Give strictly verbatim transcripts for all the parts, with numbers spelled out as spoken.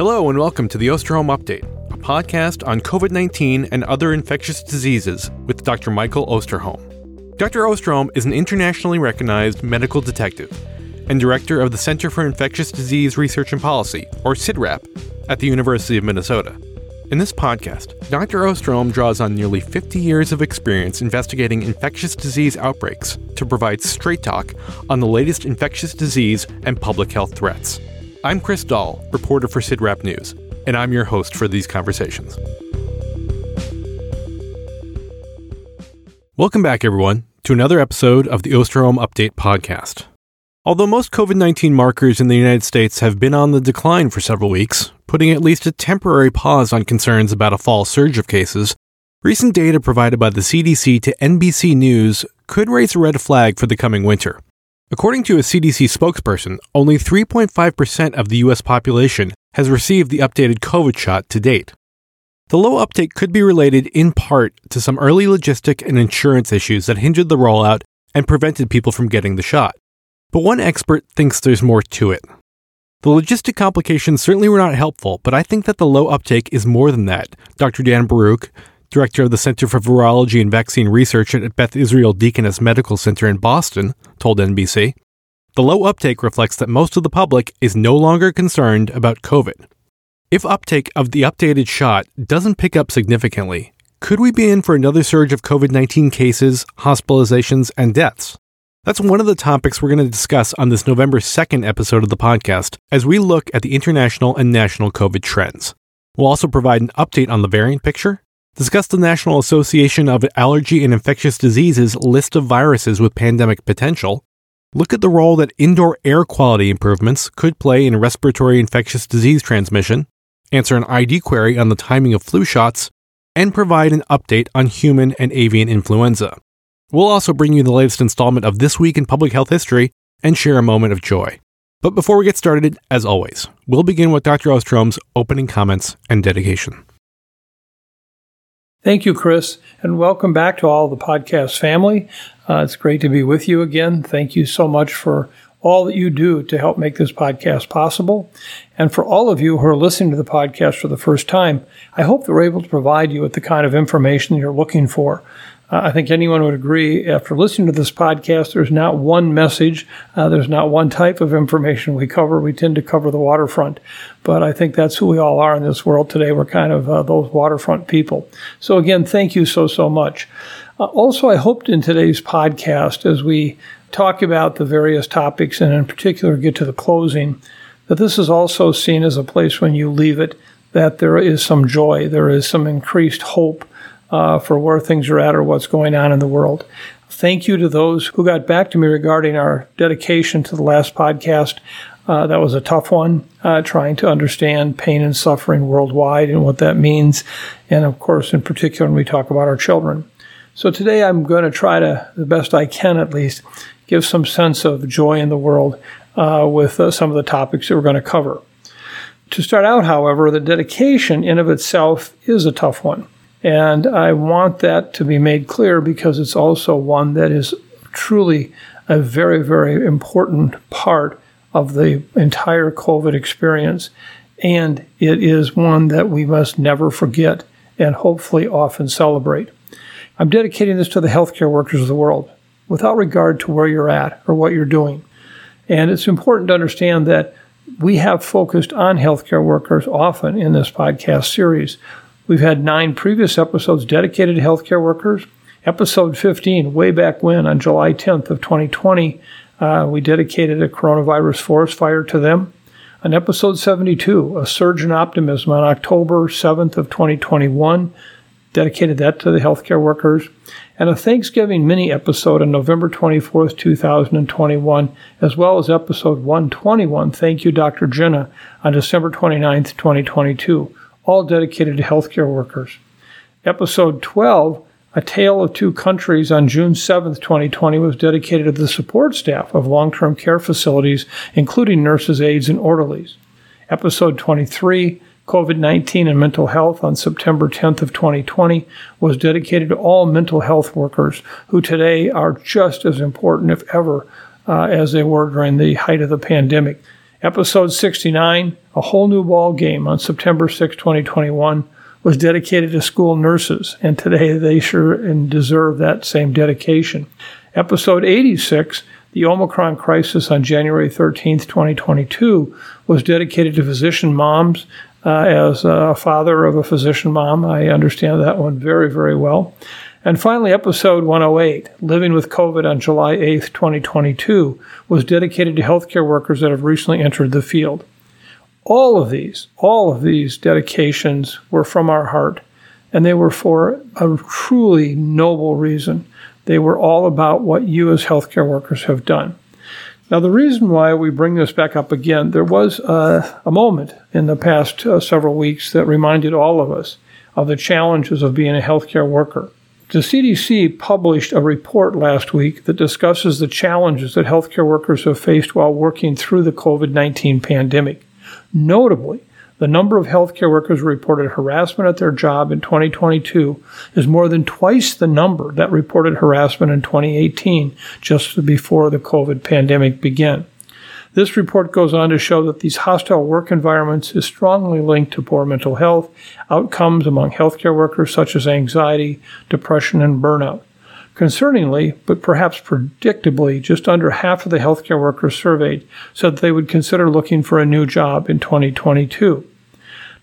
Hello and welcome to the Osterholm Update, a podcast on covid nineteen and other infectious diseases with Doctor Michael Osterholm. Doctor Osterholm is an internationally recognized medical detective and director of the Center for Infectious Disease Research and Policy, or CIDRAP, at the University of Minnesota. In this podcast, Doctor Osterholm draws on nearly fifty years of experience investigating infectious disease outbreaks to provide straight talk on the latest infectious disease and public health threats. I'm Chris Dahl, reporter for CIDRAP News, and I'm your host for these conversations. Welcome back, everyone, to another episode of the Osterholm Update podcast. Although most covid nineteen markers in the United States have been on the decline for several weeks, putting at least a temporary pause on concerns about a fall surge of cases, recent data provided by the C D C to N B C News could raise a red flag for the coming winter. According to a C D C spokesperson, only three point five percent of the U S population has received the updated COVID shot to date. The low uptake could be related in part to some early logistic and insurance issues that hindered the rollout and prevented people from getting the shot. But one expert thinks there's more to it. The logistic complications certainly were not helpful, but I think that the low uptake is more than that. Doctor Dan Baruch, director of the Center for Virology and Vaccine Research at Beth Israel Deaconess Medical Center in Boston, told N B C, the low uptake reflects that most of the public is no longer concerned about COVID. If uptake of the updated shot doesn't pick up significantly, could we be in for another surge of covid nineteen cases, hospitalizations, and deaths? That's one of the topics we're going to discuss on this November second episode of the podcast as we look at the international and national COVID trends. We'll also provide an update on the variant picture, discuss the National Association of Allergy and Infectious Diseases list of viruses with pandemic potential, look at the role that indoor air quality improvements could play in respiratory infectious disease transmission, answer an I D query on the timing of flu shots, and provide an update on human and avian influenza. We'll also bring you the latest installment of This Week in Public Health History and share a moment of joy. But before we get started, as always, we'll begin with Doctor Osterholm's opening comments and dedication. Thank you, Chris, and welcome back to all the podcast family. Uh, it's great to be with you again. Thank you so much for all that you do to help make this podcast possible. And for all of you who are listening to the podcast for the first time, I hope that we're able to provide you with the kind of information you're looking for. Uh, I think anyone would agree, after listening to this podcast, there's not one message, uh, there's not one type of information we cover. We tend to cover the waterfront, but I think that's who we all are in this world today. We're kind of uh, those waterfront people. So again, thank you so, so much. Uh, also, I hoped in today's podcast, as we talk about the various topics and in particular get to the closing, that this is also seen as a place when you leave it, that there is some joy, there is some increased hope Uh, for where things are at or what's going on in the world. Thank you to those who got back to me regarding our dedication to the last podcast. Uh, that was a tough one, uh, trying to understand pain and suffering worldwide and what that means. And of course, in particular, when we talk about our children. So today I'm going to try to, the best I can at least, give some sense of joy in the world uh, with uh, some of the topics that we're going to cover. To start out, however, the dedication in of itself is a tough one. And I want that to be made clear because it's also one that is truly a very, very important part of the entire COVID experience. And it is one that we must never forget and hopefully often celebrate. I'm dedicating this to the healthcare workers of the world without regard to where you're at or what you're doing. And it's important to understand that we have focused on healthcare workers often in this podcast series. We've had nine previous episodes dedicated to healthcare workers. Episode fifteen, way back when, on July tenth of twenty twenty, uh, we dedicated a coronavirus forest fire to them. On episode seventy-two, a surge in optimism on October seventh of twenty twenty-one, dedicated that to the healthcare workers. And a Thanksgiving mini episode on November twenty-fourth, two thousand twenty-one, as well as episode one twenty-one, Thank You, Doctor Jenna, on December twenty-ninth, twenty twenty-two. All dedicated to healthcare workers. Episode twelve, A Tale of Two Countries, on June seventh, twenty twenty, was dedicated to the support staff of long-term care facilities, including nurses, aides, and orderlies. Episode twenty-three, covid nineteen and Mental Health, on September tenth of twenty twenty, was dedicated to all mental health workers who today are just as important, if ever, uh, as they were during the height of the pandemic. Episode sixty-nine, A Whole New Ball Game, on September sixth, twenty twenty-one, was dedicated to school nurses, and today they sure and deserve that same dedication. Episode eighty-six, The Omicron Crisis, on January thirteenth, twenty twenty-two, was dedicated to physician moms. Uh, as a father of a physician mom, I understand that one very, very well. And finally, episode one oh eight, Living with COVID, on July eighth, twenty twenty-two, was dedicated to healthcare workers that have recently entered the field. All of these, all of these dedications were from our heart, and they were for a truly noble reason. They were all about what you as healthcare workers have done. Now, the reason why we bring this back up again, there was a, a moment in the past uh, several weeks that reminded all of us of the challenges of being a healthcare worker. The C D C published a report last week that discusses the challenges that healthcare workers have faced while working through the COVID nineteen pandemic. Notably, the number of healthcare workers reported harassment at their job in twenty twenty-two is more than twice the number that reported harassment in twenty eighteen, just before the COVID pandemic began. This report goes on to show that these hostile work environments is strongly linked to poor mental health outcomes among healthcare workers, such as anxiety, depression, and burnout. Concerningly, but perhaps predictably, just under half of the healthcare workers surveyed said they would consider looking for a new job in twenty twenty-two.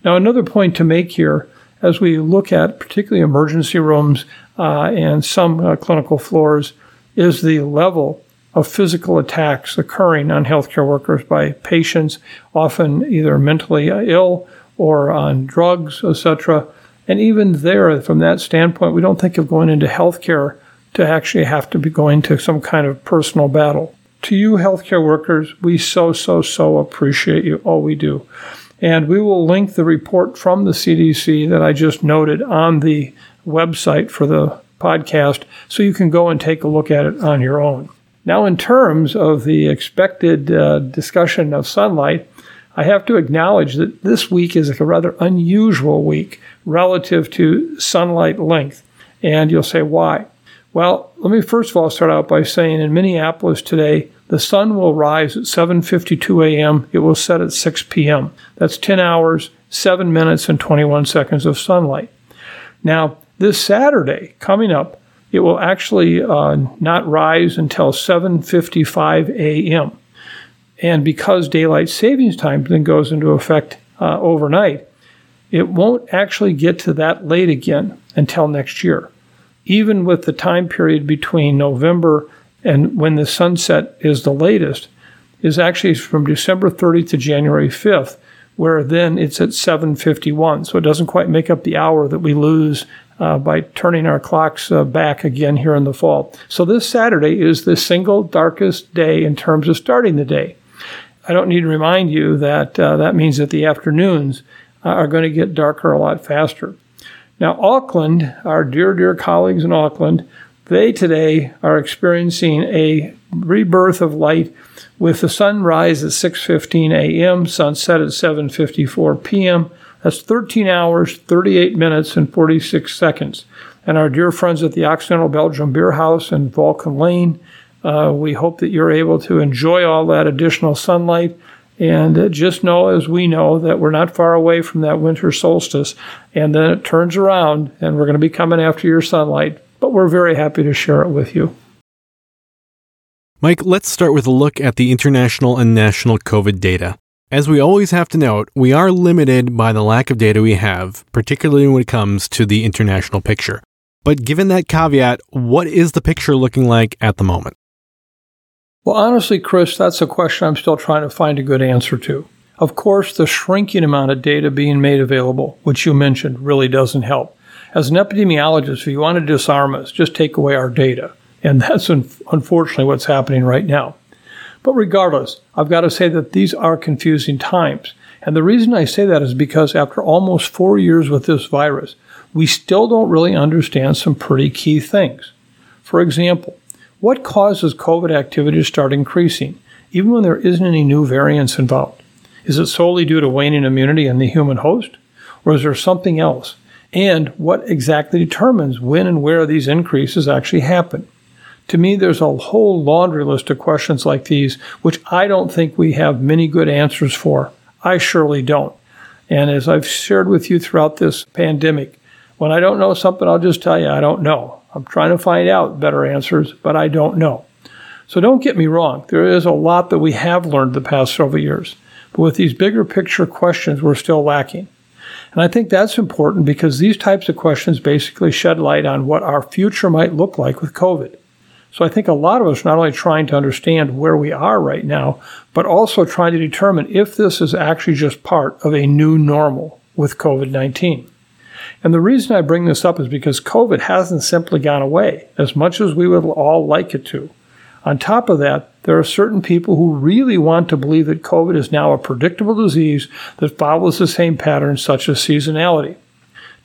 Now, another point to make here, as we look at particularly emergency rooms uh, and some uh, clinical floors, is the level of physical attacks occurring on healthcare workers by patients, often either mentally ill or on drugs, et cetera. And even there, from that standpoint, we don't think of going into healthcare to actually have to be going to some kind of personal battle. To you healthcare workers, we so, so, so appreciate you. Oh, we do. And we will link the report from the C D C that I just noted on the website for the podcast, so you can go and take a look at it on your own. Now, in terms of the expected uh, discussion of sunlight, I have to acknowledge that this week is a rather unusual week relative to sunlight length. And you'll say, why? Well, let me first of all start out by saying in Minneapolis today, the sun will rise at seven fifty-two a.m. It will set at six p.m. That's ten hours, seven minutes, and twenty-one seconds of sunlight. Now, this Saturday coming up, it will actually uh, not rise until seven fifty-five a.m. And because daylight savings time then goes into effect uh, overnight, it won't actually get to that late again until next year. Even with the time period between November and when the sunset is the latest, is actually from December thirtieth to January fifth, where then it's at seven fifty-one. So it doesn't quite make up the hour that we lose Uh, by turning our clocks uh, back again here in the fall. So this Saturday is the single darkest day in terms of starting the day. I don't need to remind you that uh, that means that the afternoons uh, are going to get darker a lot faster. Now, Auckland, our dear, dear colleagues in Auckland, they today are experiencing a rebirth of light with the sunrise at six fifteen a.m., sunset at seven fifty-four p.m., That's thirteen hours, thirty-eight minutes, and forty-six seconds. And our dear friends at the Occidental Belgium Beer House in Vulcan Lane, uh, we hope that you're able to enjoy all that additional sunlight. And just know, as we know, that we're not far away from that winter solstice. And then it turns around, and we're going to be coming after your sunlight. But we're very happy to share it with you. Mike, let's start with a look at the international and national COVID data. As we always have to note, we are limited by the lack of data we have, particularly when it comes to the international picture. But given that caveat, what is the picture looking like at the moment? Well, honestly, Chris, that's a question I'm still trying to find a good answer to. Of course, the shrinking amount of data being made available, which you mentioned, really doesn't help. As an epidemiologist, if you want to disarm us, just take away our data. And that's un- unfortunately what's happening right now. But regardless, I've got to say that these are confusing times. And the reason I say that is because after almost four years with this virus, we still don't really understand some pretty key things. For example, what causes COVID activity to start increasing, even when there isn't any new variants involved? Is it solely due to waning immunity in the human host? Or is there something else? And what exactly determines when and where these increases actually happen? to me, there's a whole laundry list of questions like these, which I don't think we have many good answers for. I surely don't. And as I've shared with you throughout this pandemic, when I don't know something, I'll just tell you I don't know. I'm trying to find out better answers, but I don't know. So don't get me wrong. There is a lot that we have learned the past several years. But with these bigger picture questions, we're still lacking. And I think that's important because these types of questions basically shed light on what our future might look like with COVID. So I think a lot of us are not only trying to understand where we are right now, but also trying to determine if this is actually just part of a new normal with COVID nineteen. And the reason I bring this up is because COVID hasn't simply gone away as much as we would all like it to. On top of that, there are certain people who really want to believe that COVID is now a predictable disease that follows the same patterns such as seasonality.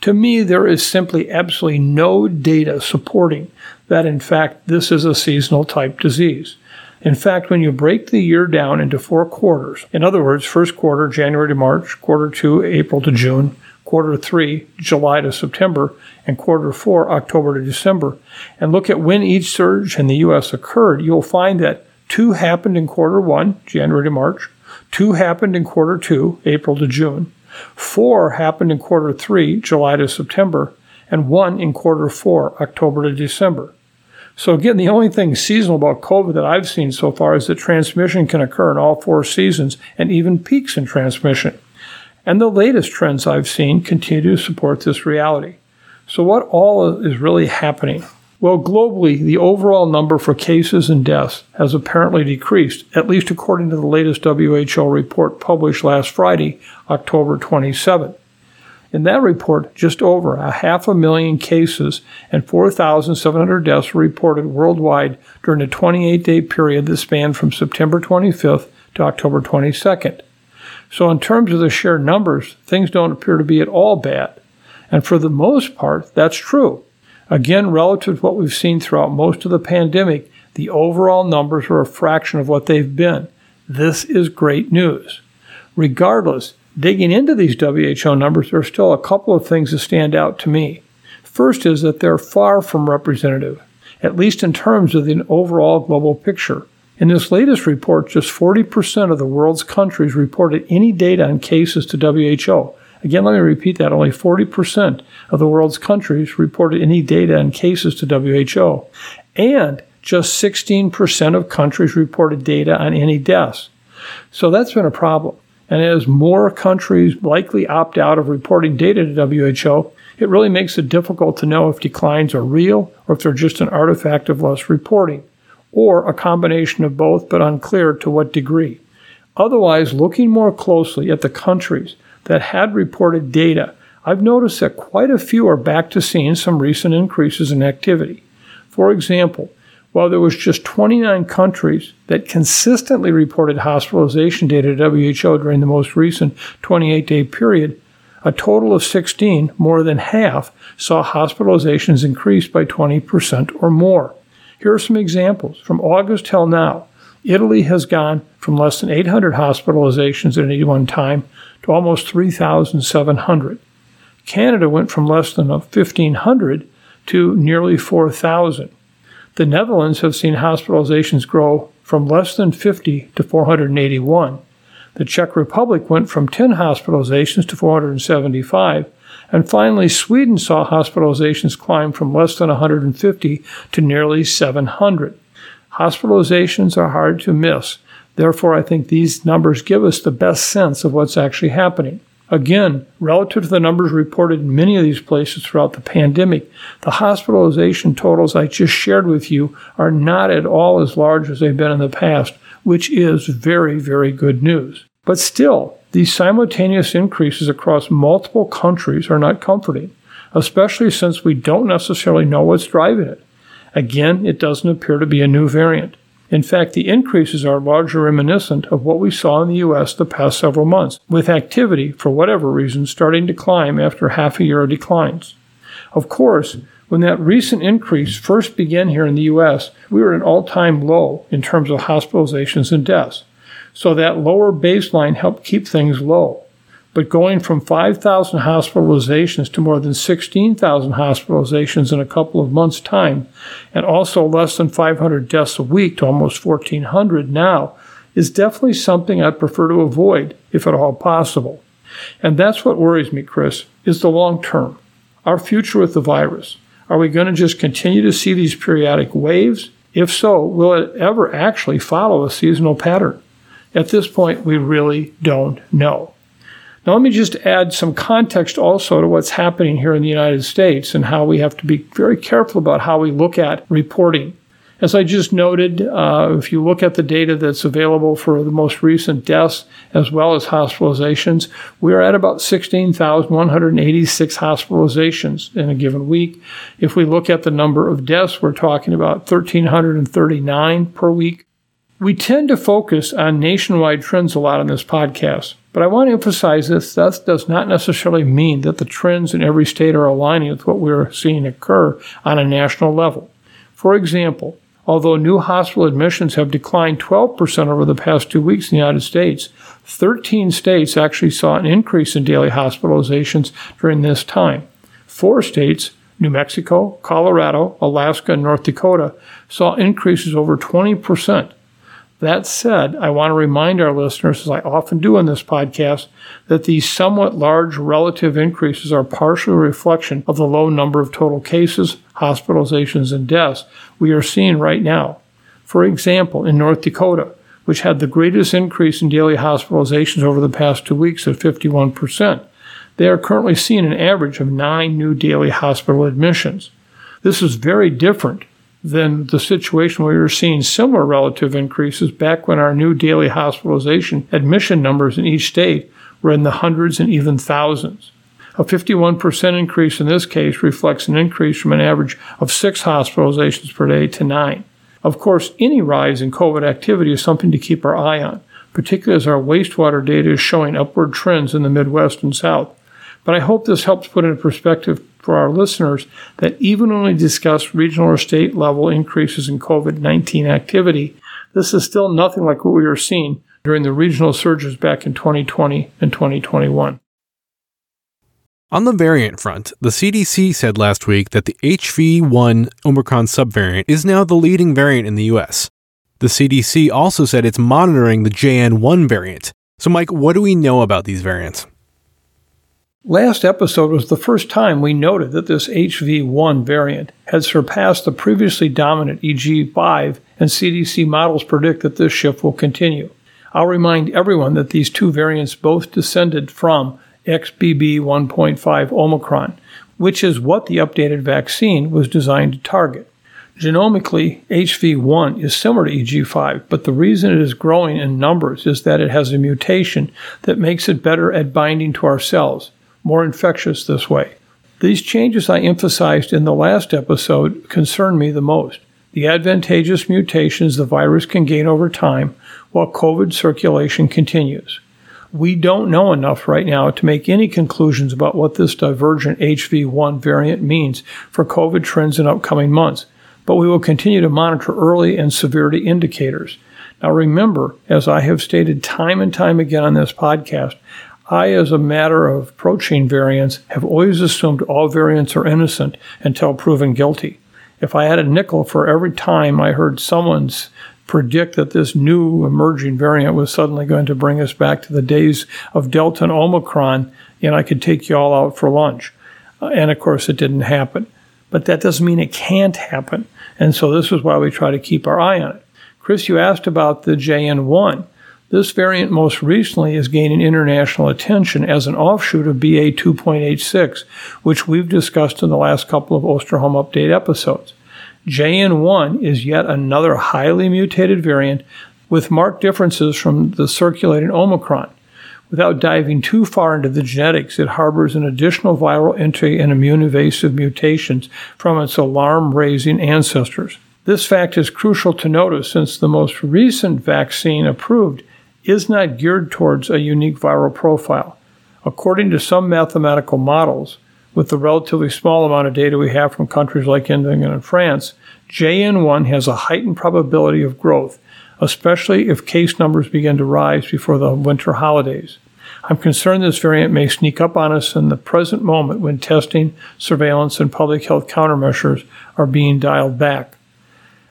To me, there is simply absolutely no data supporting that, in fact, this is a seasonal type disease. In fact, when you break the year down into four quarters, in other words, first quarter, January to March, quarter two, April to June, quarter three, July to September, and quarter four, October to December, and look at when each surge in the U S occurred, you'll find that two happened in quarter one, January to March, two happened in quarter two, April to June, four happened in quarter three, July to September, and one in quarter four, October to December. So again, the only thing seasonal about COVID that I've seen so far is that transmission can occur in all four seasons and even peaks in transmission. And the latest trends I've seen continue to support this reality. So what all is really happening? Well, globally, the overall number for cases and deaths has apparently decreased, at least according to the latest W H O report published last Friday, October twenty-seventh. In that report, just over a half a million cases and four thousand seven hundred deaths were reported worldwide during the twenty-eight day period that spanned from September twenty-fifth to October twenty-second. So in terms of the sheer numbers, things don't appear to be at all bad. And for the most part, that's true. Again, relative to what we've seen throughout most of the pandemic, the overall numbers are a fraction of what they've been. This is great news. Regardless, digging into these W H O numbers, there are still a couple of things that stand out to me. First is that they're far from representative, at least in terms of the overall global picture. In this latest report, just forty percent of the world's countries reported any data on cases to W H O. Again, let me repeat that. Only forty percent of the world's countries reported any data on cases to W H O. And just sixteen percent of countries reported data on any deaths. So that's been a problem. And as more countries likely opt out of reporting data to W H O, it really makes it difficult to know if declines are real or if they're just an artifact of less reporting, or a combination of both, but unclear to what degree. Otherwise, looking more closely at the countries that had reported data, I've noticed that quite a few are back to seeing some recent increases in activity. For example, while there was just twenty-nine countries that consistently reported hospitalization data to W H O during the most recent twenty-eight day period, a total of sixteen, more than half, saw hospitalizations increase by twenty percent or more. Here are some examples. From August till now, Italy has gone from less than eight hundred hospitalizations at any one time to almost three thousand seven hundred. Canada went from less than fifteen hundred to nearly four thousand. The Netherlands have seen hospitalizations grow from less than fifty to four hundred eighty-one. The Czech Republic went from ten hospitalizations to four hundred seventy-five. And finally, Sweden saw hospitalizations climb from less than one hundred fifty to nearly seven hundred. Hospitalizations are hard to miss. Therefore, I think these numbers give us the best sense of what's actually happening. Again, relative to the numbers reported in many of these places throughout the pandemic, the hospitalization totals I just shared with you are not at all as large as they've been in the past, which is very, very good news. But still, these simultaneous increases across multiple countries are not comforting, especially since we don't necessarily know what's driving it. Again, it doesn't appear to be a new variant. In fact, the increases are largely reminiscent of what we saw in the U S the past several months, with activity, for whatever reason, starting to climb after half a year of declines. Of course, when that recent increase first began here in the U S, we were at an all-time low in terms of hospitalizations and deaths. So that lower baseline helped keep things low. but going from five thousand hospitalizations to more than sixteen thousand hospitalizations in a couple of months' time, and also less than five hundred deaths a week to almost fourteen hundred now, is definitely something I'd prefer to avoid, if at all possible. And that's what worries me, Chris, is the long term. Our future with the virus. Are we going to just continue to see these periodic waves? If so, will it ever actually follow a seasonal pattern? At this point, we really don't know. Now, let me just add some context also to what's happening here in the United States and how we have to be very careful about how we look at reporting. As I just noted, uh, if you look at the data that's available for the most recent deaths as well as hospitalizations, we are at about sixteen thousand one hundred eighty-six hospitalizations in a given week. If we look at the number of deaths, we're talking about one thousand three hundred thirty-nine per week. We tend to focus on nationwide trends a lot in this podcast, but I want to emphasize this. That does not necessarily mean that the trends in every state are aligning with what we're seeing occur on a national level. For example, although new hospital admissions have declined twelve percent over the past two weeks in the United States, thirteen states actually saw an increase in daily hospitalizations during this time. Four states, New Mexico, Colorado, Alaska, and North Dakota, saw increases over twenty percent. That said, I want to remind our listeners, as I often do in this podcast, that these somewhat large relative increases are partially a reflection of the low number of total cases, hospitalizations, and deaths we are seeing right now. For example, in North Dakota, which had the greatest increase in daily hospitalizations over the past two weeks at fifty-one percent, they are currently seeing an average of nine new daily hospital admissions. This is very different than the situation where we were seeing similar relative increases back when our new daily hospitalization admission numbers in each state were in the hundreds and even thousands. A fifty-one percent increase in this case reflects an increase from an average of six hospitalizations per day to nine. Of course, any rise in COVID activity is something to keep our eye on, particularly as our wastewater data is showing upward trends in the Midwest and South. But I hope this helps put into perspective for our listeners that even when we discuss regional or state level increases in COVID nineteen activity, this is still nothing like what we were seeing during the regional surges back in twenty twenty and twenty twenty-one. On the variant front, the C D C said last week that the H V one Omicron subvariant is now the leading variant in the U S. The C D C also said it's monitoring the J N one variant. So Mike, what do we know about these variants? Last episode was the first time we noted that this H V one variant had surpassed the previously dominant E G five, and C D C models predict that this shift will continue. I'll remind everyone that these two variants both descended from X B B one point five Omicron, which is what the updated vaccine was designed to target. Genomically, H V one is similar to E G five, but the reason it is growing in numbers is that it has a mutation that makes it better at binding to our cells, more infectious this way. These changes I emphasized in the last episode concern me the most. The advantageous mutations the virus can gain over time while COVID circulation continues. We don't know enough right now to make any conclusions about what this divergent H V one variant means for COVID trends in upcoming months, but we will continue to monitor early and severity indicators. Now remember, as I have stated time and time again on this podcast, I, as a matter of protein variants, have always assumed all variants are innocent until proven guilty. If I had a nickel for every time I heard someone's predict that this new emerging variant was suddenly going to bring us back to the days of Delta and Omicron, and I could take you all out for lunch. Uh, and of course, it didn't happen. But that doesn't mean it can't happen. And so this is why we try to keep our eye on it. Chris, you asked about the J N one. This variant most recently is gaining international attention as an offshoot of B A two point eight six, which we've discussed in the last couple of Osterholm Update episodes. J N one is yet another highly mutated variant with marked differences from the circulating Omicron. Without diving too far into the genetics, it harbors an additional viral entry and immune-evasive mutations from its alarm-raising ancestors. This fact is crucial to notice since the most recent vaccine approved is not geared towards a unique viral profile. According to some mathematical models, with the relatively small amount of data we have from countries like England and France, J N one has a heightened probability of growth, especially if case numbers begin to rise before the winter holidays. I'm concerned this variant may sneak up on us in the present moment when testing, surveillance, and public health countermeasures are being dialed back.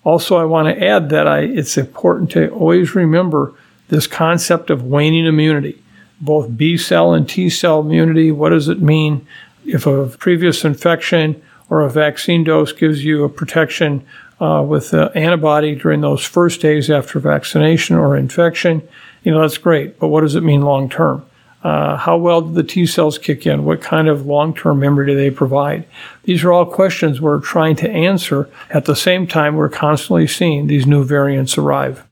Also, I want to add that I, it's important to always remember this concept of waning immunity, both B-cell and T-cell immunity. What does it mean? If a previous infection or a vaccine dose gives you a protection uh, with an antibody during those first days after vaccination or infection, you know, that's great. But what does it mean long term? Uh, how well do the T cells kick in? What kind of long-term memory do they provide? These are all questions we're trying to answer. At the same time, we're constantly seeing these new variants arrive.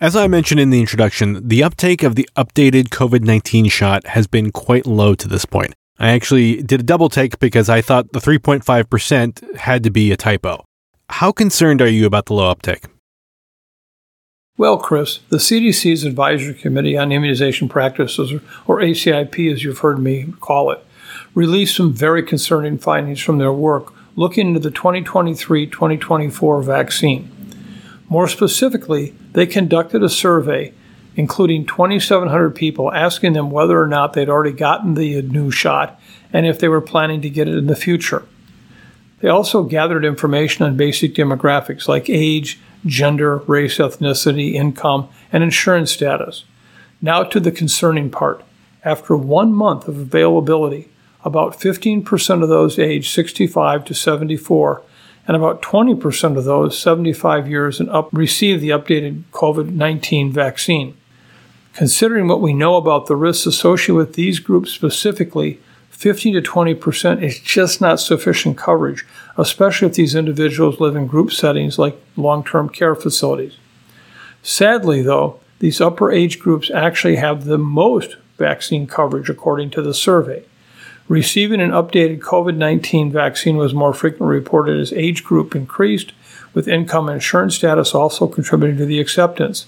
As I mentioned in the introduction, the uptake of the updated COVID nineteen shot has been quite low to this point. I actually did a double take because I thought the three point five percent had to be a typo. How concerned are you about the low uptake? Well, Chris, the C D C's Advisory Committee on Immunization Practices, or A C I P as you've heard me call it, released some very concerning findings from their work looking into the twenty twenty-three twenty twenty-four vaccine. More specifically, they conducted a survey including twenty-seven hundred people, asking them whether or not they'd already gotten the new shot and if they were planning to get it in the future. They also gathered information on basic demographics like age, gender, race, ethnicity, income, and insurance status. Now to the concerning part. After one month of availability, about fifteen percent of those aged sixty-five to seventy-four and about twenty percent of those seventy-five years and up received the updated COVID nineteen vaccine. Considering what we know about the risks associated with these groups specifically, fifteen to twenty percent is just not sufficient coverage, especially if these individuals live in group settings like long-term care facilities. Sadly, though, these upper age groups actually have the most vaccine coverage according to the survey. Receiving an updated COVID nineteen vaccine was more frequently reported as age group increased, with income and insurance status also contributing to the acceptance.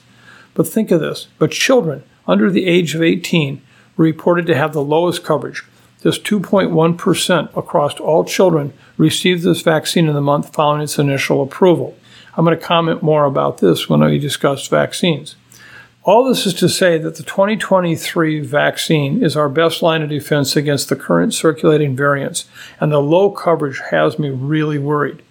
But think of this, but children under the age of eighteen were reported to have the lowest coverage. Just two point one percent across all children received this vaccine in the month following its initial approval. I'm going to comment more about this when we discuss vaccines. All this is to say that the twenty twenty-three vaccine is our best line of defense against the current circulating variants, and the low coverage has me really worried.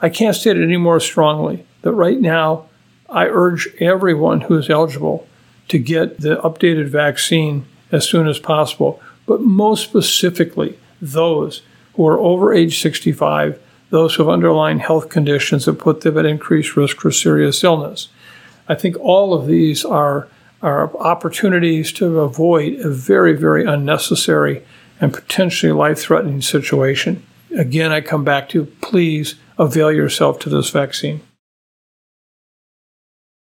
I can't state it any more strongly that right now I urge everyone who is eligible to get the updated vaccine as soon as possible, but most specifically, those who are over age sixty-five, those who have underlying health conditions that put them at increased risk for serious illness. I think all of these are, are opportunities to avoid a very, very unnecessary and potentially life-threatening situation. Again, I come back to, please avail yourself to this vaccine.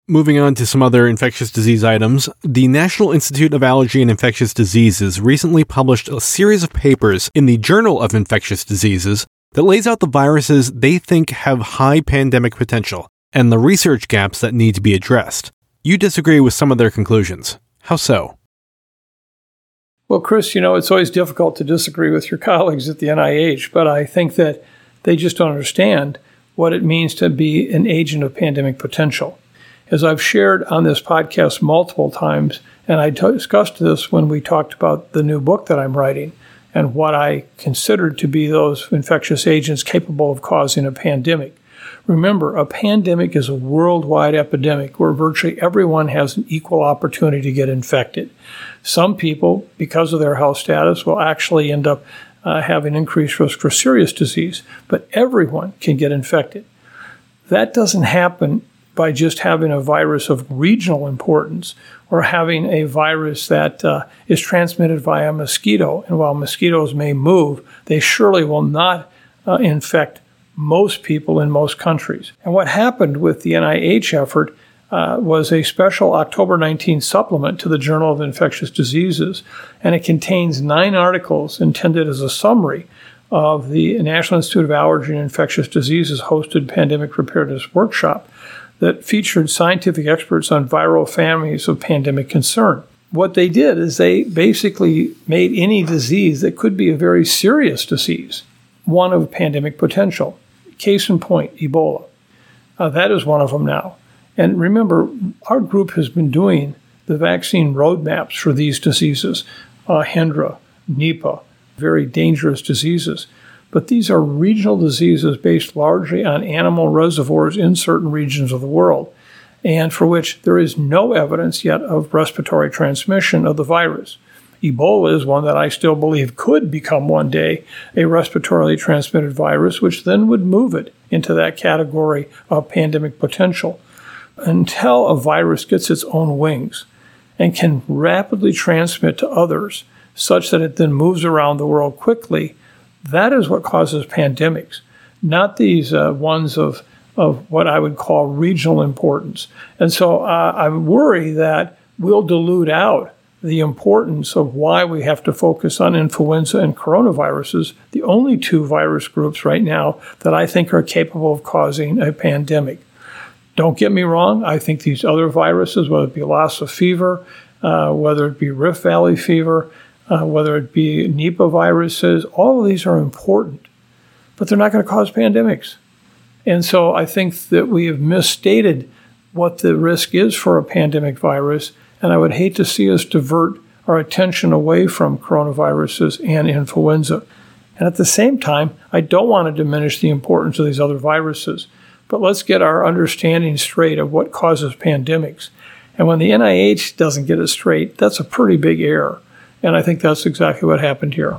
Moving on to some other infectious disease items, the National Institute of Allergy and Infectious Diseases recently published a series of papers in the Journal of Infectious Diseases that lays out the viruses they think have high pandemic potential and the research gaps that need to be addressed. You disagree with some of their conclusions. How so? Well, Chris, you know, it's always difficult to disagree with your colleagues at the N I H, but I think that they just don't understand what it means to be an agent of pandemic potential. As I've shared on this podcast multiple times, and I t- discussed this when we talked about the new book that I'm writing and what I considered to be those infectious agents capable of causing a pandemic. Remember, a pandemic is a worldwide epidemic where virtually everyone has an equal opportunity to get infected. Some people, because of their health status, will actually end up uh, having increased risk for serious disease, but everyone can get infected. That doesn't happen by just having a virus of regional importance or having a virus that uh, is transmitted via mosquito. And while mosquitoes may move, they surely will not uh, infect most people in most countries. And what happened with the N I H effort uh, was a special October nineteenth supplement to the Journal of Infectious Diseases, and it contains nine articles intended as a summary of the National Institute of Allergy and Infectious Diseases hosted pandemic preparedness workshop that featured scientific experts on viral families of pandemic concern. What they did is they basically made any disease that could be a very serious disease one of pandemic potential. Case in point, Ebola. Uh, that is one of them now. And remember, our group has been doing the vaccine roadmaps for these diseases, Hendra, Nipah, very dangerous diseases. But these are regional diseases based largely on animal reservoirs in certain regions of the world, and for which there is no evidence yet of respiratory transmission of the virus. Ebola is one that I still believe could become one day a respiratorily transmitted virus, which then would move it into that category of pandemic potential. Until a virus gets its own wings and can rapidly transmit to others such that it then moves around the world quickly, that is what causes pandemics, not these uh, ones of, of what I would call regional importance. And so uh, I worry that we'll dilute out the importance of why we have to focus on influenza and coronaviruses, the only two virus groups right now that I think are capable of causing a pandemic. Don't get me wrong, I think these other viruses, whether it be Lassa fever, uh, whether it be Rift Valley fever, uh, whether it be Nipah viruses, all of these are important, but they're not going to cause pandemics. And so I think that we have misstated what the risk is for a pandemic virus, and I would hate to see us divert our attention away from coronaviruses and influenza. And at the same time, I don't want to diminish the importance of these other viruses, but let's get our understanding straight of what causes pandemics. And when the N I H doesn't get it straight, that's a pretty big error. And I think that's exactly what happened here.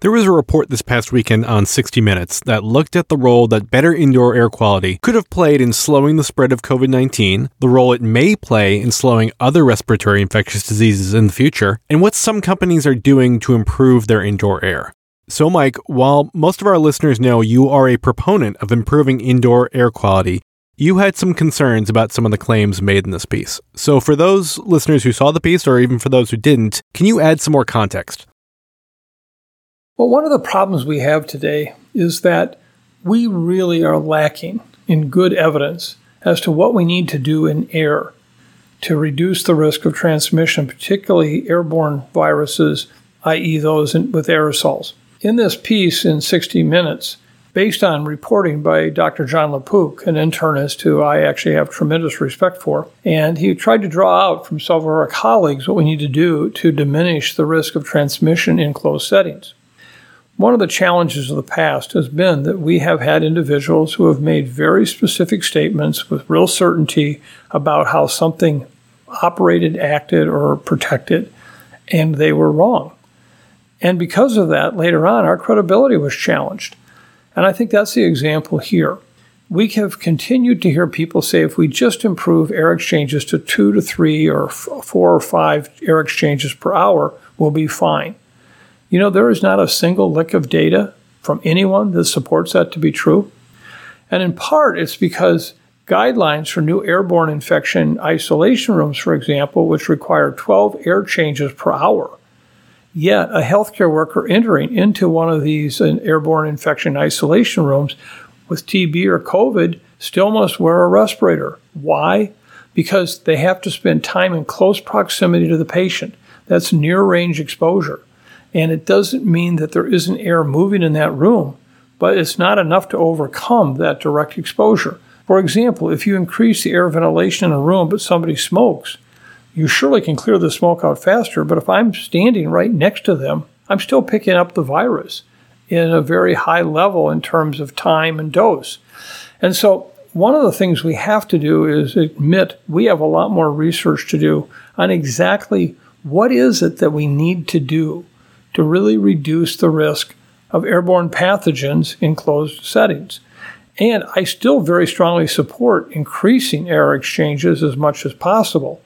There was a report this past weekend on sixty minutes that looked at the role that better indoor air quality could have played in slowing the spread of covid nineteen, the role it may play in slowing other respiratory infectious diseases in the future, and what some companies are doing to improve their indoor air. So, Mike, while most of our listeners know you are a proponent of improving indoor air quality, you had some concerns about some of the claims made in this piece. So for those listeners who saw the piece, or even for those who didn't, can you add some more context? Well, one of the problems we have today is that we really are lacking in good evidence as to what we need to do in air to reduce the risk of transmission, particularly airborne viruses, that is those in, with aerosols. In this piece in sixty minutes, based on reporting by Doctor John LaPook, an internist who I actually have tremendous respect for, and he tried to draw out from several of our colleagues what we need to do to diminish the risk of transmission in closed settings. One of the challenges of the past has been that we have had individuals who have made very specific statements with real certainty about how something operated, acted, or protected, and they were wrong. And because of that, later on, our credibility was challenged. And I think that's the example here. We have continued to hear people say if we just improve air exchanges to two to three or f- four or five air exchanges per hour, we'll be fine. You know, there is not a single lick of data from anyone that supports that to be true. And in part, it's because guidelines for new airborne infection isolation rooms, for example, which require twelve air changes per hour. Yet, a healthcare worker entering into one of these airborne infection isolation rooms with T B or COVID still must wear a respirator. Why? Because they have to spend time in close proximity to the patient. That's near-range exposure. And it doesn't mean that there isn't air moving in that room, but it's not enough to overcome that direct exposure. For example, if you increase the air ventilation in a room but somebody smokes, you surely can clear the smoke out faster, but if I'm standing right next to them, I'm still picking up the virus in a very high level in terms of time and dose. And so one of the things we have to do is admit we have a lot more research to do on exactly what is it that we need to do to really reduce the risk of airborne pathogens in closed settings. And I still very strongly support increasing air exchanges as much as possible,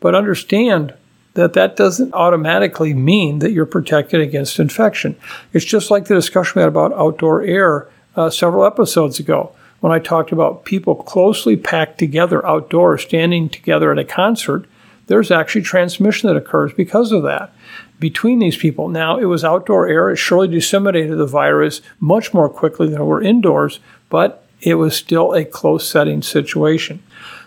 but understand that that doesn't automatically mean that you're protected against infection. It's just like the discussion we had about outdoor air uh, several episodes ago when I talked about people closely packed together outdoors, standing together at a concert. There's actually transmission that occurs because of that between these people. Now, it was outdoor air. It surely disseminated the virus much more quickly than it were indoors, but it was still a close setting situation.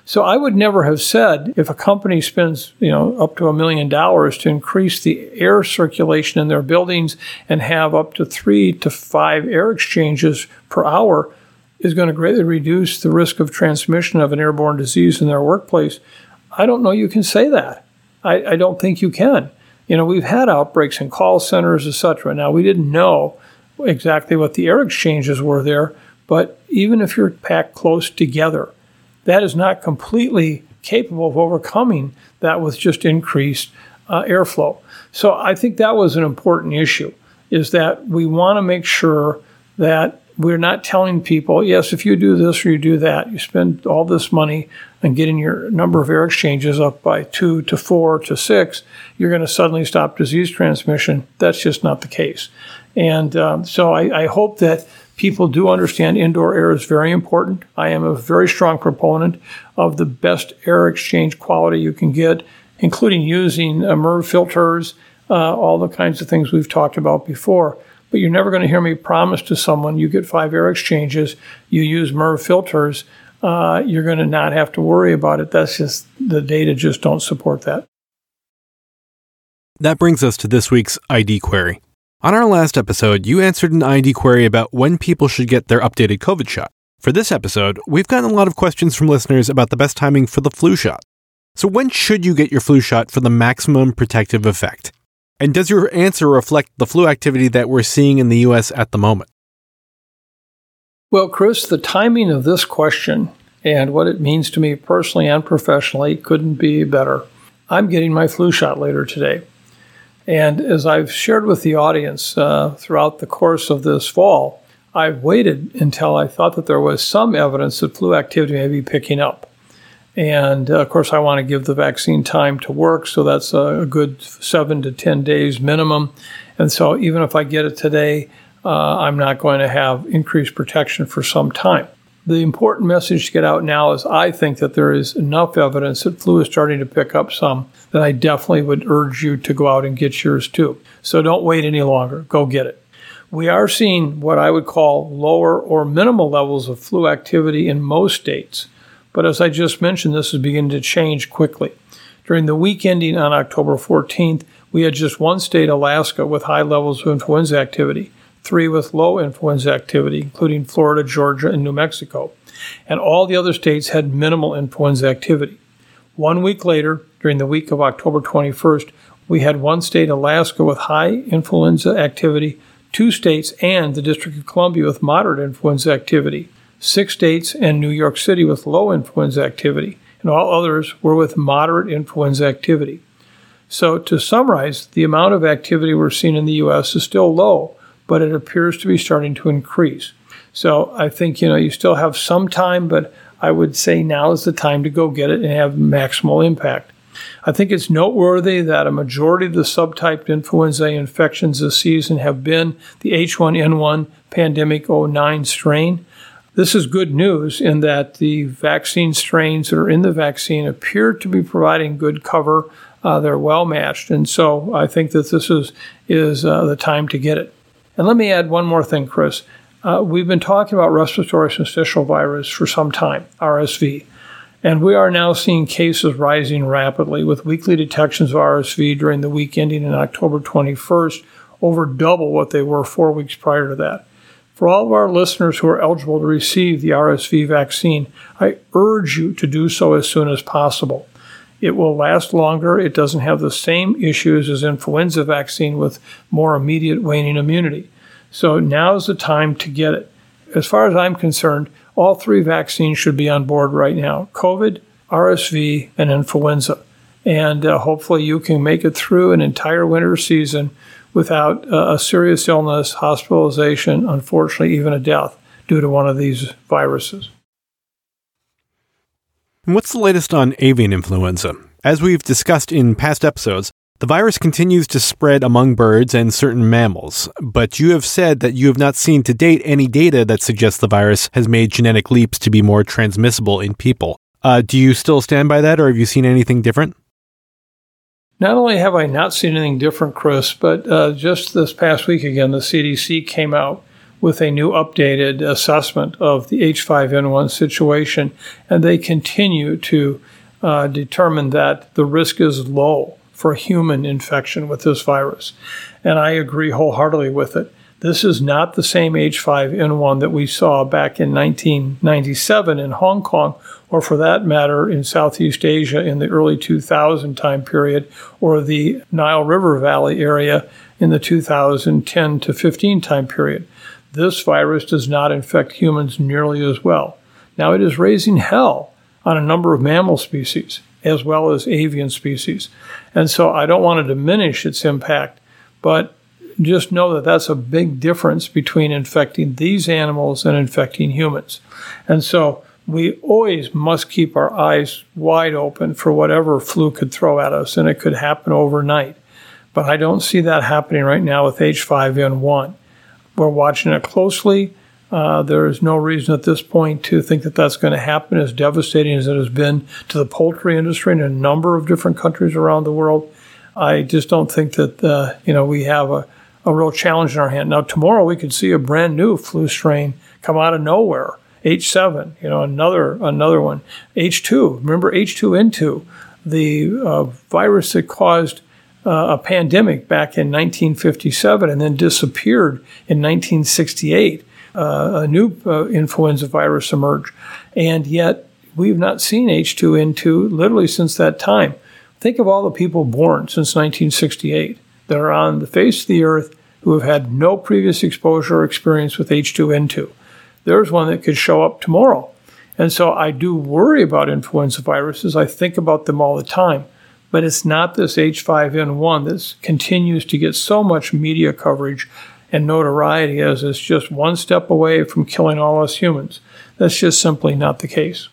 So I would never have said if a company spends, you know, up to a million dollars to increase the air circulation in their buildings and have up to three to five air exchanges per hour is going to greatly reduce the risk of transmission of an airborne disease in their workplace. I don't know you can say that. I, I don't think you can. You know, we've had outbreaks in call centers, et cetera. Now, we didn't know exactly what the air exchanges were there, but even if you're packed close together, that is not completely capable of overcoming that with just increased uh, airflow. So I think that was an important issue, is that we want to make sure that we're not telling people, yes, if you do this or you do that, you spend all this money and getting your number of air exchanges up by two to four to six, you're going to suddenly stop disease transmission. That's just not the case. And um, so I, I hope that people do understand indoor air is very important. I am a very strong proponent of the best air exchange quality you can get, including using uh, MERV filters, uh, all the kinds of things we've talked about before. But you're never going to hear me promise to someone, you get five air exchanges, you use MERV filters, uh, you're going to not have to worry about it. That's just, the data just don't support that. That brings us to this week's I D query. On our last episode, you answered an I D query about when people should get their updated COVID shot. For this episode, we've gotten a lot of questions from listeners about the best timing for the flu shot. So when should you get your flu shot for the maximum protective effect? And does your answer reflect the flu activity that we're seeing in the U S at the moment? Well, Chris, the timing of this question and what it means to me personally and professionally couldn't be better. I'm getting my flu shot later today. And as I've shared with the audience uh, throughout the course of this fall, I've waited until I thought that there was some evidence that flu activity may be picking up. And, uh, of course, I want to give the vaccine time to work, so that's a, a good seven to ten days minimum. And so even if I get it today, uh, I'm not going to have increased protection for some time. The important message to get out now is I think that there is enough evidence that flu is starting to pick up some that I definitely would urge you to go out and get yours too. So don't wait any longer. Go get it. We are seeing what I would call lower or minimal levels of flu activity in most states. But as I just mentioned, this is beginning to change quickly. During the week ending on October fourteenth, we had just one state, Alaska, with high levels of influenza activity, three with low influenza activity, including Florida, Georgia, and New Mexico. And all the other states had minimal influenza activity. One week later, during the week of October twenty-first, we had one state, Alaska, with high influenza activity, two states and the District of Columbia with moderate influenza activity, six states and New York City with low influenza activity, and all others were with moderate influenza activity. So to summarize, the amount of activity we're seeing in the U S is still low, but it appears to be starting to increase. So I think, you know, you still have some time, but I would say now is the time to go get it and have maximal impact. I think it's noteworthy that a majority of the subtyped influenza infections this season have been the H one N one pandemic oh nine strain. This is good news in that the vaccine strains that are in the vaccine appear to be providing good cover. Uh, they're well matched. And so I think that this is, is uh, the time to get it. And let me add one more thing, Chris. Uh, we've been talking about respiratory syncytial virus for some time, R S V. And we are now seeing cases rising rapidly with weekly detections of R S V during the week ending on October twenty-first, over double what they were four weeks prior to that. For all of our listeners who are eligible to receive the R S V vaccine, I urge you to do so as soon as possible. It will last longer. It doesn't have the same issues as influenza vaccine with more immediate waning immunity. So now is the time to get it. As far as I'm concerned, all three vaccines should be on board right now, COVID, R S V, and influenza. And uh, hopefully you can make it through an entire winter season without uh, a serious illness, hospitalization, unfortunately, even a death due to one of these viruses. And what's the latest on avian influenza? As we've discussed in past episodes, the virus continues to spread among birds and certain mammals, but you have said that you have not seen to date any data that suggests the virus has made genetic leaps to be more transmissible in people. Uh, do you still stand by that, or have you seen anything different? Not only have I not seen anything different, Chris, but uh, just this past week again, the C D C came out with a new updated assessment of the H five N one situation, and they continue to uh, determine that the risk is low for human infection with this virus. And I agree wholeheartedly with it. This is not the same H five N one that we saw back in nineteen ninety-seven in Hong Kong, or for that matter in Southeast Asia in the early two thousand time period, or the Nile River Valley area in the two thousand ten to fifteen time period. This virus does not infect humans nearly as well. Now, it is raising hell on a number of mammal species, as well as avian species. And so I don't want to diminish its impact, but just know that that's a big difference between infecting these animals and infecting humans. And so we always must keep our eyes wide open for whatever flu could throw at us, and it could happen overnight. But I don't see that happening right now with H five N one. We're watching it closely. Uh, there is no reason at this point to think that that's going to happen, as devastating as it has been to the poultry industry in a number of different countries around the world. I just don't think that uh, you know we have a, a real challenge in our hand. Now, tomorrow we could see a brand new flu strain come out of nowhere, H seven, you know, another another one, H two. Remember H two N two, the uh, virus that caused Uh, a pandemic back in nineteen fifty-seven and then disappeared in nineteen sixty-eight. Uh, a new uh, influenza virus emerged. And yet we've not seen H two N two literally since that time. Think of all the people born since nineteen sixty-eight that are on the face of the earth who have had no previous exposure or experience with H two N two. There's one that could show up tomorrow. And so I do worry about influenza viruses. I think about them all the time. But it's not this H five N one that continues to get so much media coverage and notoriety as it's just one step away from killing all us humans. That's just simply not the case.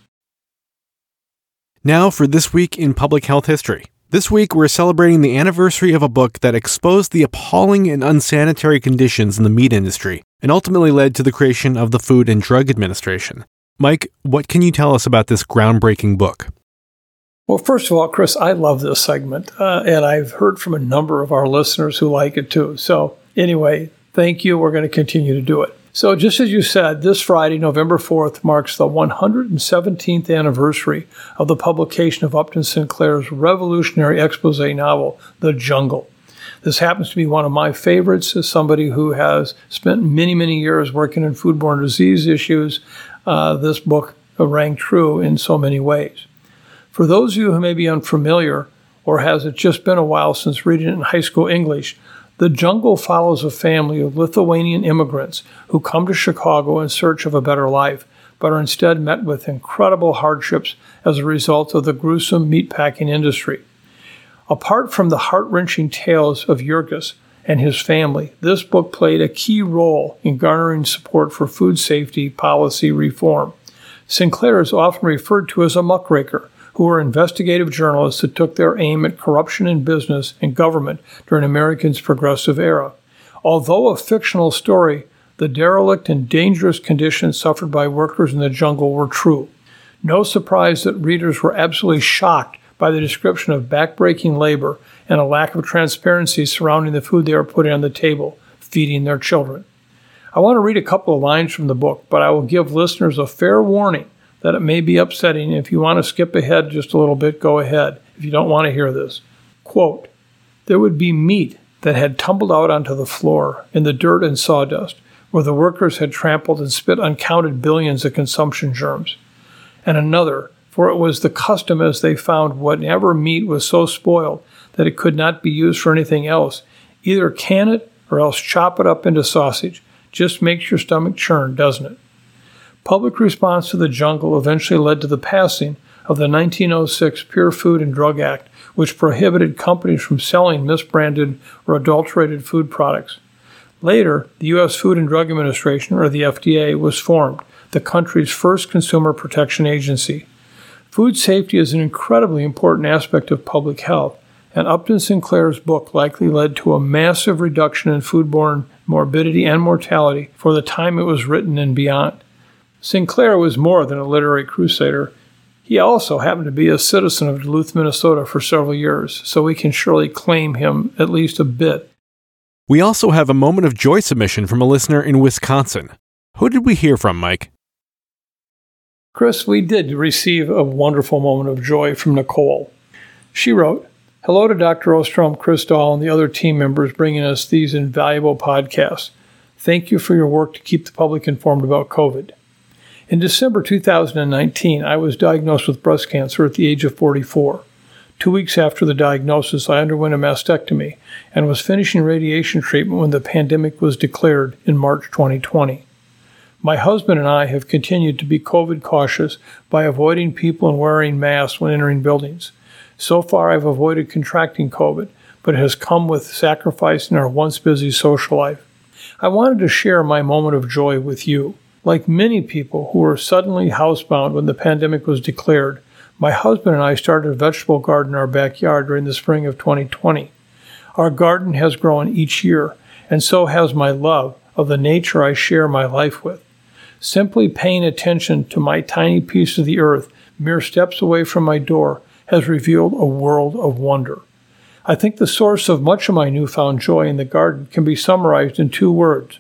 Now for This Week in Public Health History. This week, we're celebrating the anniversary of a book that exposed the appalling and unsanitary conditions in the meat industry and ultimately led to the creation of the Food and Drug Administration. Mike, what can you tell us about this groundbreaking book? Well, first of all, Chris, I love this segment, uh, and I've heard from a number of our listeners who like it too. So anyway, thank you. We're going to continue to do it. So just as you said, this Friday, November fourth, marks the one hundred seventeenth anniversary of the publication of Upton Sinclair's revolutionary expose novel, The Jungle. This happens to be one of my favorites as somebody who has spent many, many years working in foodborne disease issues. Uh, this book rang true in so many ways. For those of you who may be unfamiliar, or has it just been a while since reading it in high school English, The Jungle follows a family of Lithuanian immigrants who come to Chicago in search of a better life, but are instead met with incredible hardships as a result of the gruesome meatpacking industry. Apart from the heart-wrenching tales of Jurgis and his family, this book played a key role in garnering support for food safety policy reform. Sinclair is often referred to as a muckraker, who were investigative journalists that took their aim at corruption in business and government during America's progressive era. Although a fictional story, the derelict and dangerous conditions suffered by workers in the jungle were true. No surprise that readers were absolutely shocked by the description of backbreaking labor and a lack of transparency surrounding the food they were putting on the table, feeding their children. I want to read a couple of lines from the book, but I will give listeners a fair warning that it may be upsetting. If you want to skip ahead just a little bit, go ahead. If you don't want to hear this. Quote, "There would be meat that had tumbled out onto the floor in the dirt and sawdust, where the workers had trampled and spit uncounted billions of consumption germs. And another, for it was the custom as they found whatever meat was so spoiled that it could not be used for anything else. Either can it or else chop it up into sausage. Just makes your stomach churn, doesn't it?" Public response to The Jungle eventually led to the passing of the nineteen oh six Pure Food and Drug Act, which prohibited companies from selling misbranded or adulterated food products. Later, the U S Food and Drug Administration, or the F D A, was formed, the country's first consumer protection agency. Food safety is an incredibly important aspect of public health, and Upton Sinclair's book likely led to a massive reduction in foodborne morbidity and mortality for the time it was written and beyond. Sinclair was more than a literary crusader. He also happened to be a citizen of Duluth, Minnesota for several years, so we can surely claim him at least a bit. We also have a moment of joy submission from a listener in Wisconsin. Who did we hear from, Mike? Chris, we did receive a wonderful moment of joy from Nicole. She wrote, "Hello to Doctor Osterholm, Chris Dahl, and the other team members bringing us these invaluable podcasts. Thank you for your work to keep the public informed about COVID. In December two thousand nineteen, I was diagnosed with breast cancer at the age of forty-four. Two weeks after the diagnosis, I underwent a mastectomy and was finishing radiation treatment when the pandemic was declared in March twenty twenty. My husband and I have continued to be COVID cautious by avoiding people and wearing masks when entering buildings. So far, I've avoided contracting COVID, but it has come with sacrifice in our once busy social life. I wanted to share my moment of joy with you. Like many people who were suddenly housebound when the pandemic was declared, my husband and I started a vegetable garden in our backyard during the spring of twenty twenty. Our garden has grown each year, and so has my love of the nature I share my life with. Simply paying attention to my tiny piece of the earth, mere steps away from my door, has revealed a world of wonder. I think the source of much of my newfound joy in the garden can be summarized in two words: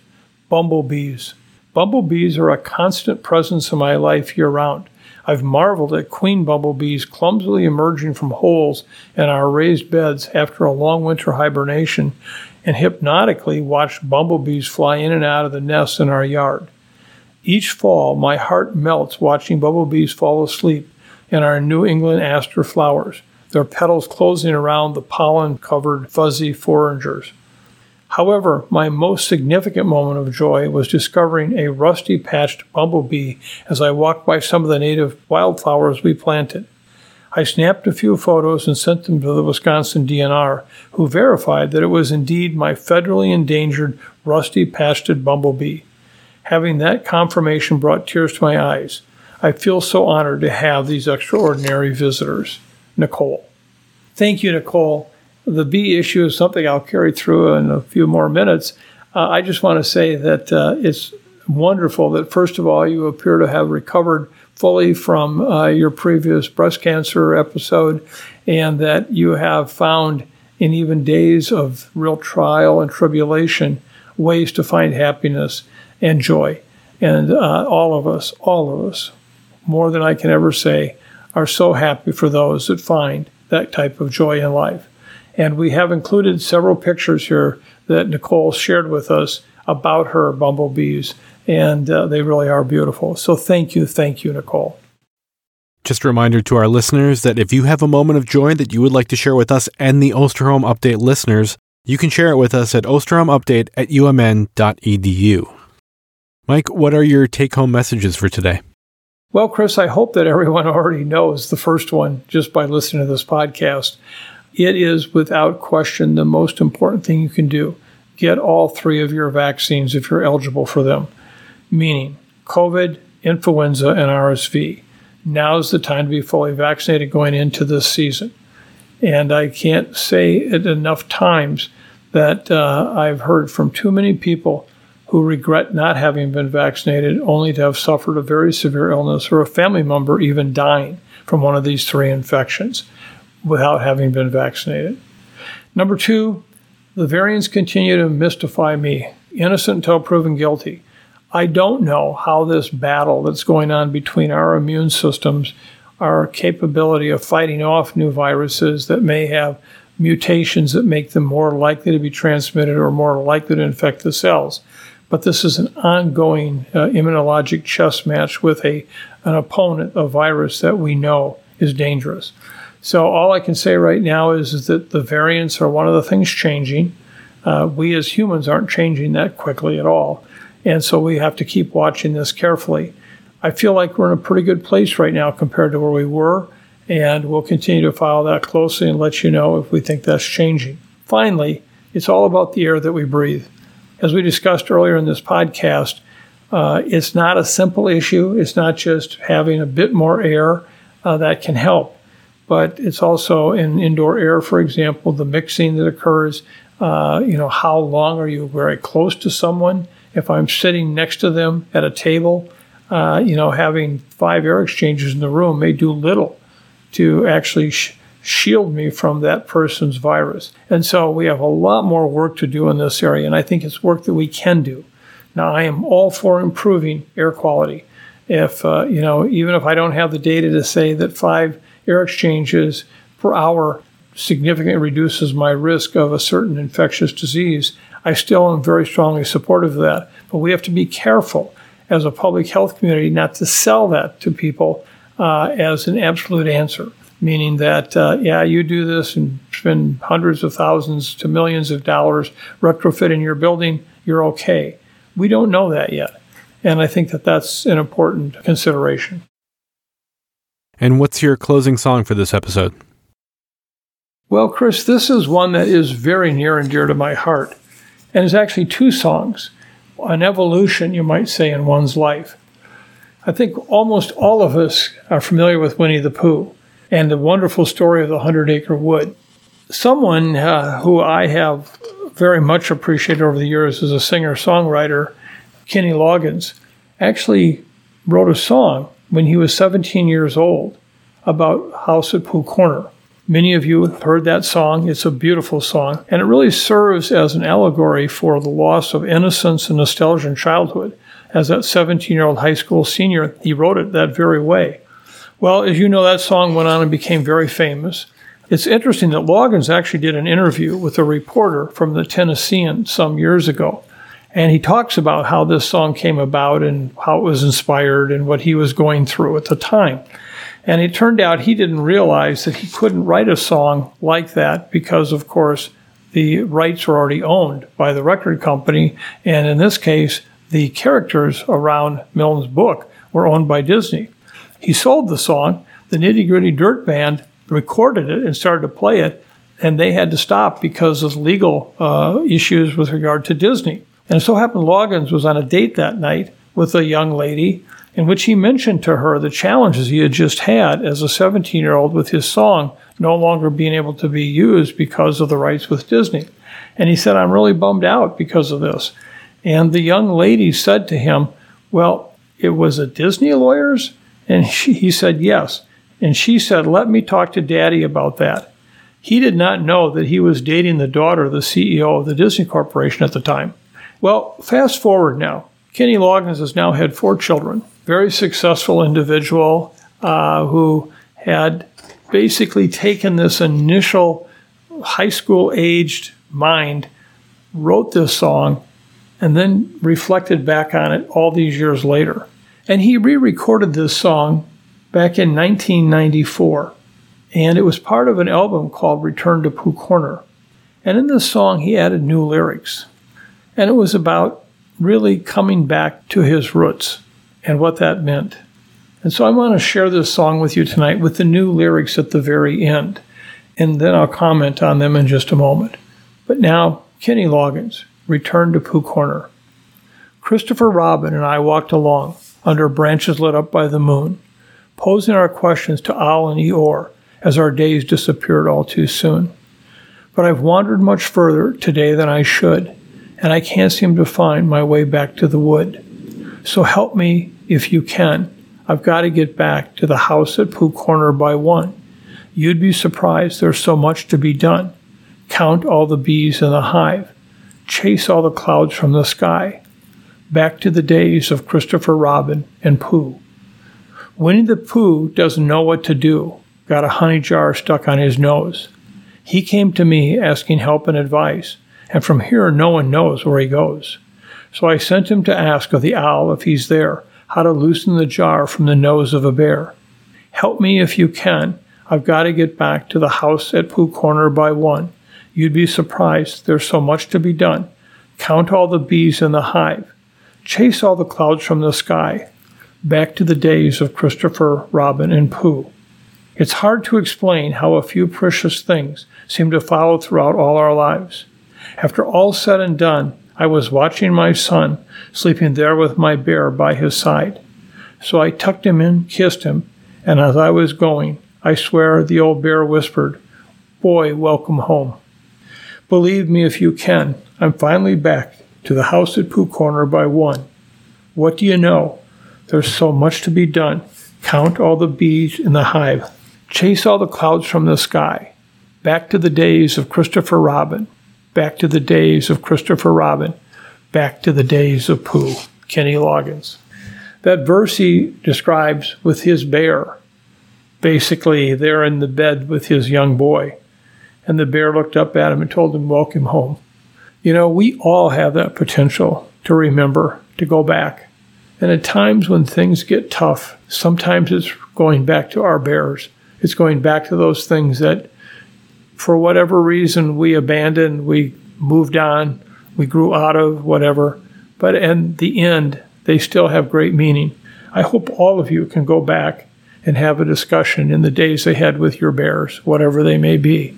bumblebees. Bumblebees are a constant presence in my life year-round. I've marveled at queen bumblebees clumsily emerging from holes in our raised beds after a long winter hibernation, and hypnotically watched bumblebees fly in and out of the nests in our yard. Each fall, my heart melts watching bumblebees fall asleep in our New England aster flowers, their petals closing around the pollen-covered fuzzy foragers. However, my most significant moment of joy was discovering a rusty-patched bumblebee as I walked by some of the native wildflowers we planted. I snapped a few photos and sent them to the Wisconsin D N R, who verified that it was indeed my federally endangered rusty-patched bumblebee. Having that confirmation brought tears to my eyes. I feel so honored to have these extraordinary visitors. Nicole. Thank you, Nicole. The bee issue is something I'll carry through in a few more minutes. Uh, I just want to say that uh, it's wonderful that, first of all, you appear to have recovered fully from uh, your previous breast cancer episode, and that you have found, in even days of real trial and tribulation, ways to find happiness and joy. And uh, all of us, all of us, more than I can ever say, are so happy for those that find that type of joy in life. And we have included several pictures here that Nicole shared with us about her bumblebees, and uh, they really are beautiful. So thank you, thank you, Nicole. Just a reminder to our listeners that if you have a moment of joy that you would like to share with us and the Osterholm Update listeners, you can share it with us at osterholm update at u m n dot e d u. Mike, what are your take-home messages for today? Well, Chris, I hope that everyone already knows the first one just by listening to this podcast. It is without question the most important thing you can do. Get all three of your vaccines if you're eligible for them, meaning COVID, influenza, and R S V. Now's the time to be fully vaccinated going into this season. And I can't say it enough times that uh, I've heard from too many people who regret not having been vaccinated only to have suffered a very severe illness or a family member even dying from one of these three infections without having been vaccinated. Number two, the variants continue to mystify me. Innocent until proven guilty. I don't know how this battle that's going on between our immune systems, our capability of fighting off new viruses that may have mutations that make them more likely to be transmitted or more likely to infect the cells. But this is an ongoing uh, immunologic chess match with a, an opponent, a virus that we know is dangerous. So all I can say right now is, is that the variants are one of the things changing. Uh, we as humans aren't changing that quickly at all. And so we have to keep watching this carefully. I feel like we're in a pretty good place right now compared to where we were. And we'll continue to follow that closely and let you know if we think that's changing. Finally, it's all about the air that we breathe. As we discussed earlier in this podcast, uh, it's not a simple issue. It's not just having a bit more air uh, that can help. But it's also in indoor air, for example, the mixing that occurs. Uh, you know, how long are you very close to someone? If I'm sitting next to them at a table, uh, you know, having five air exchanges in the room may do little to actually sh- shield me from that person's virus. And so we have a lot more work to do in this area, and I think it's work that we can do. Now, I am all for improving air quality. If, uh, you know, even if I don't have the data to say that five air exchanges per hour significantly reduces my risk of a certain infectious disease, I still am very strongly supportive of that. But we have to be careful as a public health community not to sell that to people uh, as an absolute answer, meaning that, uh, yeah, you do this and spend hundreds of thousands to millions of dollars retrofitting your building, you're okay. We don't know that yet. And I think that that's an important consideration. And what's your closing song for this episode? Well, Chris, this is one that is very near and dear to my heart. And it's actually two songs, an evolution, you might say, in one's life. I think almost all of us are familiar with Winnie the Pooh and the wonderful story of the Hundred Acre Wood. Someone uh, who I have very much appreciated over the years as a singer-songwriter, Kenny Loggins, actually wrote a song when he was seventeen years old about House at Pooh Corner. Many of you have heard that song. It's a beautiful song, and it really serves as an allegory for the loss of innocence and nostalgia in childhood. As that seventeen-year-old high school senior, he wrote it that very way. Well, as you know, that song went on and became very famous. It's interesting that Loggins actually did an interview with a reporter from the Tennessean some years ago, and he talks about how this song came about and how it was inspired and what he was going through at the time. And it turned out he didn't realize that he couldn't write a song like that because, of course, the rights were already owned by the record company. And in this case, the characters around Milne's book were owned by Disney. He sold the song. The Nitty Gritty Dirt Band recorded it and started to play it. And they had to stop because of legal uh, issues with regard to Disney. And it so happened Loggins was on a date that night with a young lady in which he mentioned to her the challenges he had just had as a seventeen-year-old with his song no longer being able to be used because of the rights with Disney. And he said, "I'm really bummed out because of this." And the young lady said to him, "Well, it was the Disney lawyers?" And she, he said, "Yes." And she said, "Let me talk to Daddy about that." He did not know that he was dating the daughter of the C E O of the Disney Corporation at the time. Well, fast forward now. Kenny Loggins has now had four children. Very successful individual uh, who had basically taken this initial high school-aged mind, wrote this song, and then reflected back on it all these years later. And he re-recorded this song back in nineteen ninety-four, and it was part of an album called Return to Pooh Corner. And in this song, he added new lyrics, and it was about really coming back to his roots and what that meant. And so I want to share this song with you tonight with the new lyrics at the very end, and then I'll comment on them in just a moment. But now, Kenny Loggins, Return to Pooh Corner. Christopher Robin and I walked along, under branches lit up by the moon, posing our questions to Owl and Eeyore as our days disappeared all too soon. But I've wandered much further today than I should, and I can't seem to find my way back to the wood. So help me if you can. I've got to get back to the house at Pooh Corner by one. You'd be surprised there's so much to be done. Count all the bees in the hive. Chase all the clouds from the sky. Back to the days of Christopher Robin and Pooh. Winnie the Pooh doesn't know what to do. Got a honey jar stuck on his nose. He came to me asking help and advice, and from here no one knows where he goes. So I sent him to ask of the owl if he's there, how to loosen the jar from the nose of a bear. Help me if you can. I've got to get back to the house at Pooh Corner by one. You'd be surprised there's so much to be done. Count all the bees in the hive. Chase all the clouds from the sky. Back to the days of Christopher, Robin, and Pooh. It's hard to explain how a few precious things seem to follow throughout all our lives. After all said and done, I was watching my son, sleeping there with my bear by his side. So I tucked him in, kissed him, and as I was going, I swear the old bear whispered, "Boy, welcome home." Believe me if you can, I'm finally back to the house at Pooh Corner by one. What do you know? There's so much to be done. Count all the bees in the hive. Chase all the clouds from the sky. Back to the days of Christopher Robin. Back to the days of Christopher Robin. Back to the days of Pooh. Kenny Loggins. That verse he describes with his bear. Basically, they're in the bed with his young boy. and the bear looked up at him and told him, welcome home. You know, we all have that potential to remember, to go back. And at times when things get tough, sometimes it's going back to our bears. It's going back to those things that, for whatever reason, we abandoned, we moved on, we grew out of, whatever. But in the end, they still have great meaning. I hope all of you can go back and have a discussion in the days ahead with your bears, whatever they may be.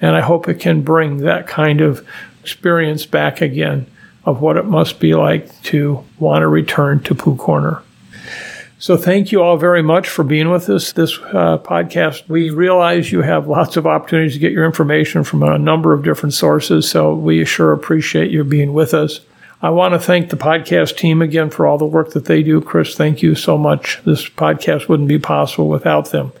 And I hope it can bring that kind of experience back again of what it must be like to want to return to Pooh Corner. So thank you all very much for being with us this uh, podcast. We realize you have lots of opportunities to get your information from a number of different sources, so we sure appreciate you being with us. I want to thank the podcast team again for all the work that they do. Chris, thank you so much. This podcast wouldn't be possible without them.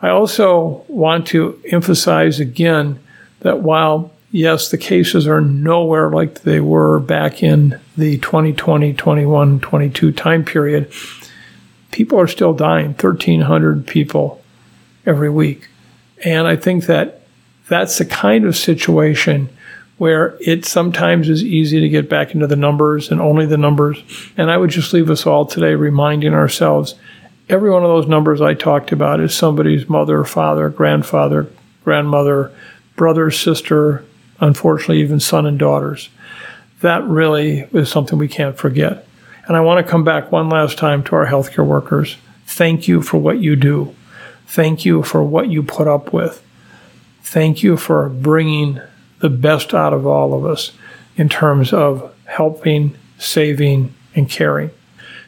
I also want to emphasize again that while, yes, the cases are nowhere like they were back in the twenty twenty, twenty-one, twenty-two time period, people are still dying, thirteen hundred people every week. And I think that that's the kind of situation where it sometimes is easy to get back into the numbers and only the numbers. And I would just leave us all today reminding ourselves, every one of those numbers I talked about is somebody's mother, father, grandfather, grandmother, brother, sister, unfortunately even son and daughters. That really is something we can't forget. And I want to come back one last time to our healthcare workers. Thank you for what you do. Thank you for what you put up with. Thank you for bringing the best out of all of us in terms of helping, saving, and caring.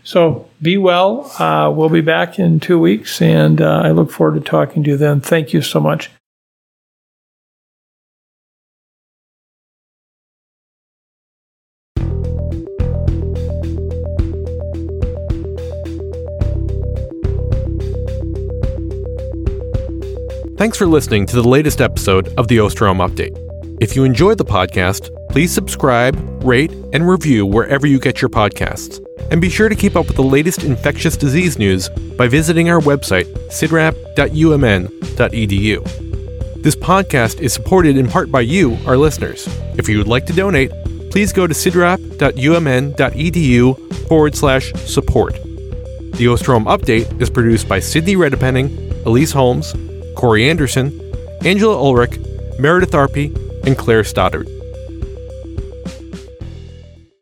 So be well. Uh, we'll be back in two weeks, and uh, I look forward to talking to you then. Thank you so much. Thanks for listening to the latest episode of the Osterholm Update. If you enjoyed the podcast, please subscribe, rate, and review wherever you get your podcasts. And be sure to keep up with the latest infectious disease news by visiting our website, C I D R A P dot U M N dot E D U. This podcast is supported in part by you, our listeners. If you would like to donate, please go to C I D R A P dot U M N dot E D U forward slash support. The Osterholm Update is produced by Sydney Redepenning, Elise Holmes, Corey Anderson, Angela Ulrich, Meredith Arpey, and Claire Stoddard.